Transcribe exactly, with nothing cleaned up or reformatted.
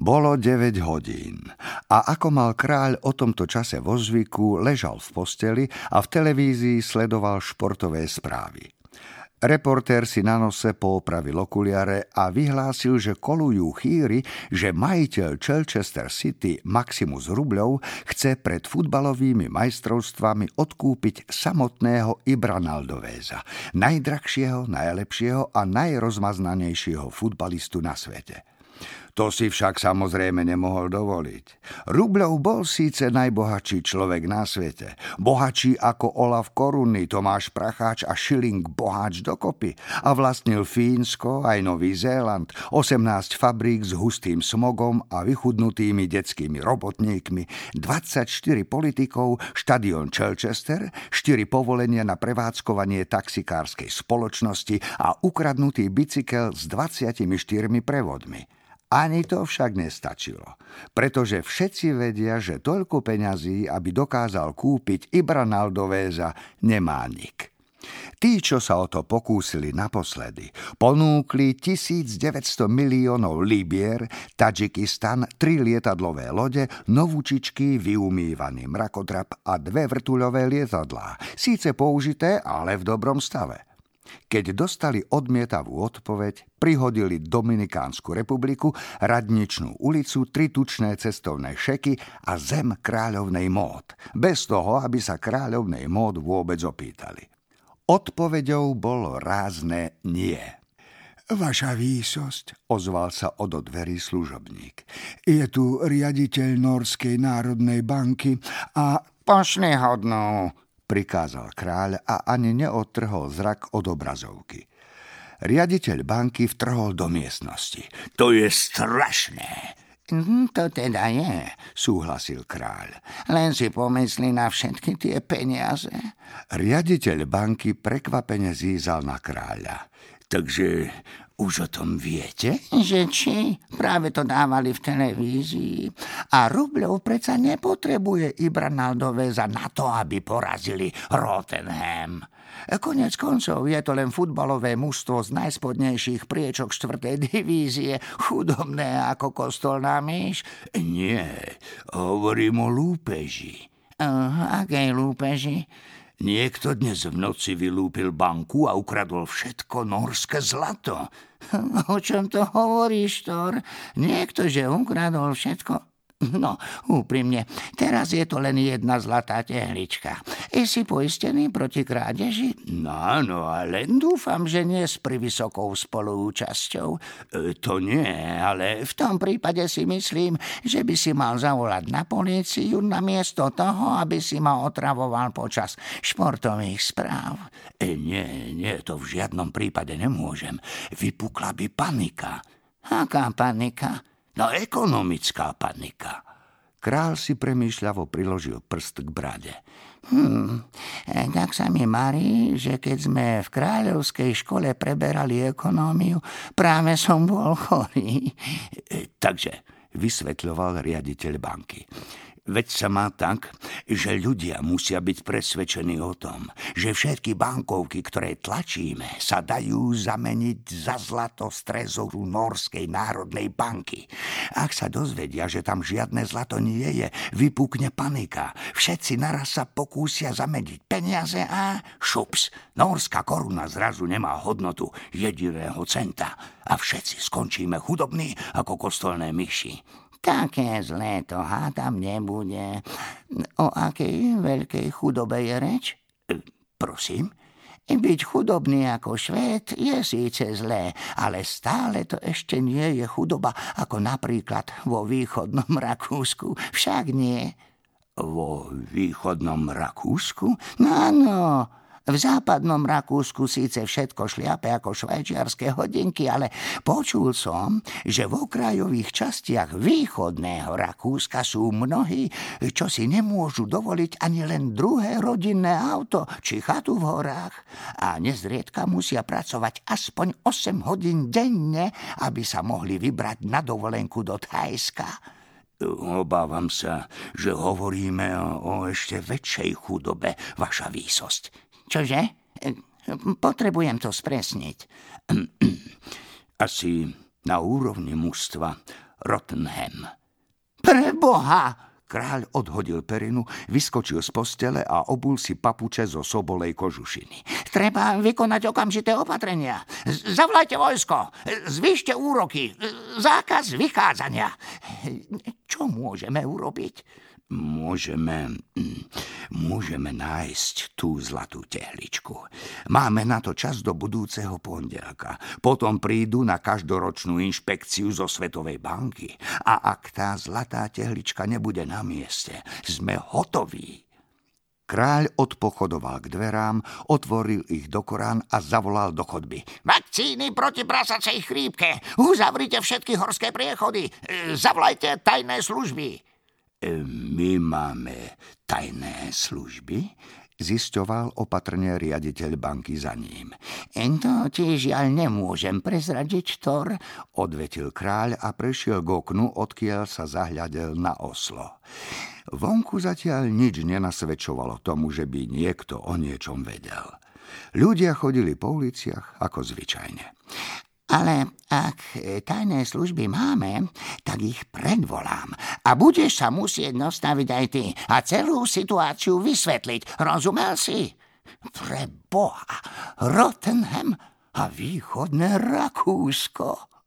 Bolo deväť hodín a ako mal kráľ o tomto čase vo zvyku, ležal v posteli a v televízii sledoval športové správy. Reportér si na nose poopravil okuliare a vyhlásil, že kolujú chýry, že majiteľ Chelsea City Maximus Rubľov chce pred futbalovými majstrovstvami odkúpiť samotného Ibranaldovéza, najdrahšieho, najlepšieho a najrozmaznanejšieho futbalistu na svete. To si však samozrejme nemohol dovoliť. Rubľov bol síce najbohatší človek na svete. Bohatší ako Olaf Korunny, Tomáš Pracháč a Schilling Boháč dokopy. A vlastnil Fínsko, aj Nový Zéland, osemnásť fabrík s hustým smogom a vychudnutými detskými robotníkmi, dvadsaťštyri politikov, štadión Čelčester, štyri povolenia na prevádzkovanie taxikárskej spoločnosti a ukradnutý bicykel s dvadsiatimi štyrmi prevodmi. Ani to však nestačilo, pretože všetci vedia, že toľko peňazí, aby dokázal kúpiť Ibranaldovéza, nemá nik. Tí, čo sa o to pokúsili naposledy, ponúkli tisícdeväťsto miliónov libier, Tadžikistan, tri lietadlové lode, novúčičky, vyumývaný mrakodrap a dve vrtuľové lietadlá, síce použité, ale v dobrom stave. Keď dostali odmietavú odpoveď, prihodili Dominikánsku republiku, Radničnú ulicu, tri tučné cestovné šeky a zem kráľovnej Maud, bez toho, aby sa kráľovnej Maud vôbec opýtali. Odpoveďou bolo rázne nie. Vaša výsosť, ozval sa odo dverí služobník. Je tu riaditeľ Norskej národnej banky a pošli hodnú, prikázal kráľ a ani neodtrhol zrak od obrazovky. Riaditeľ banky vtrhol do miestnosti. To je strašné. To teda je, súhlasil kráľ. Len si pomyslí na všetky tie peniaze. Riaditeľ banky prekvapene zízal na kráľa. Takže už o tom viete? Že či? Práve to dávali v televízii. A Rubľov predsa nepotrebuje Ibranaldovéza na to, aby porazili Rottenham. Koniec koncov je to len futbalové mužstvo z najspodnejších priečok štvrtej divízie, chudobné ako kostolná myš. Nie, hovorím o lúpeži. Uh, akej lúpeži? Niekto dnes v noci vylúpil banku a ukradol všetko norské zlato. O čom to hovoríš, Thor? Niekto, že ukradol všetko? No, úprimne, teraz je to len jedna zlatá tehlička. I si poistený proti krádeži? No, no, ale dúfam, že nie s privysokou spoluúčasťou. E, to nie, ale v tom prípade si myslím, že by si mal zavolať na políciu namiesto toho, aby si ma otravoval počas športových správ. E, nie, nie, to v žiadnom prípade nemôžem. Vypukla by panika. Aká panika? No, ekonomická panika. Král si premýšľavo priložil prst k brade. Hmm, tak sa mi marí, že keď sme v kráľovskej škole preberali ekonómiu, práve som bol chorý. E, takže, vysvetľoval riaditeľ banky. Veď sa má tak, že ľudia musia byť presvedčení o tom, že všetky bankovky, ktoré tlačíme, sa dajú zameniť za zlato z trezoru Norskej národnej banky. Ak sa dozvedia, že tam žiadne zlato nie je, vypukne panika. Všetci naraz sa pokúsia zameniť peniaze a šups. Norská koruna zrazu nemá hodnotu jediného centa a všetci skončíme chudobní ako kostolné myši. Také zlé to hádam nebude. O akej veľkej chudobe je reč? E, prosím? Byť chudobný ako Švéd je síce zlé, ale stále to ešte nie je chudoba, ako napríklad vo východnom Rakúsku. Však nie. Vo východnom Rakúsku? No áno. V západnom Rakúsku síce všetko šliape ako švajčiarske hodinky, ale počul som, že v okrajových častiach východného Rakúska sú mnohí, čo si nemôžu dovoliť ani len druhé rodinné auto či chatu v horách a nezriedka musia pracovať aspoň osem hodín denne, aby sa mohli vybrať na dovolenku do Thajska. Obávam sa, že hovoríme o, o ešte väčšej chudobe, vaša výsosť. Čože? Potrebujem to spresniť. Asi na úrovni mužstva Rottenham. Preboha! Kráľ odhodil perinu, vyskočil z postele a obul si papuče zo sobolej kožušiny. Treba vykonať okamžité opatrenia. Zavolajte vojsko, zvýšte úroky, zákaz vychádzania. Čo môžeme urobiť? Môžeme, môžeme nájsť tú zlatú tehličku. Máme na to čas do budúceho pondelka. Potom prídu na každoročnú inšpekciu zo Svetovej banky. A ak tá zlatá tehlička nebude na mieste, sme hotoví. Kráľ odpochodoval k dverám, otvoril ich dokorán a zavolal do chodby. Vakcíny proti prasacej chrípke! Uzavrite všetky horské priechody! Zavolajte tajné služby! My máme tajné služby, zisťoval opatrne riaditeľ banky za ním. To tiež žiaľ nemôžem prezradiť, Thor, odvetil kráľ a prešiel k oknu, odkiaľ sa zahľadel na Oslo. Vonku zatiaľ nič nenasvedčovalo tomu, že by niekto o niečom vedel. Ľudia chodili po uliciach ako zvyčajne. Ale ak tajné služby máme, tak ich predvolám. A budeš sa musieť dostaviť aj ty a celú situáciu vysvetliť. Rozumel si? Preboha, Rottenham a východné Rakúsko.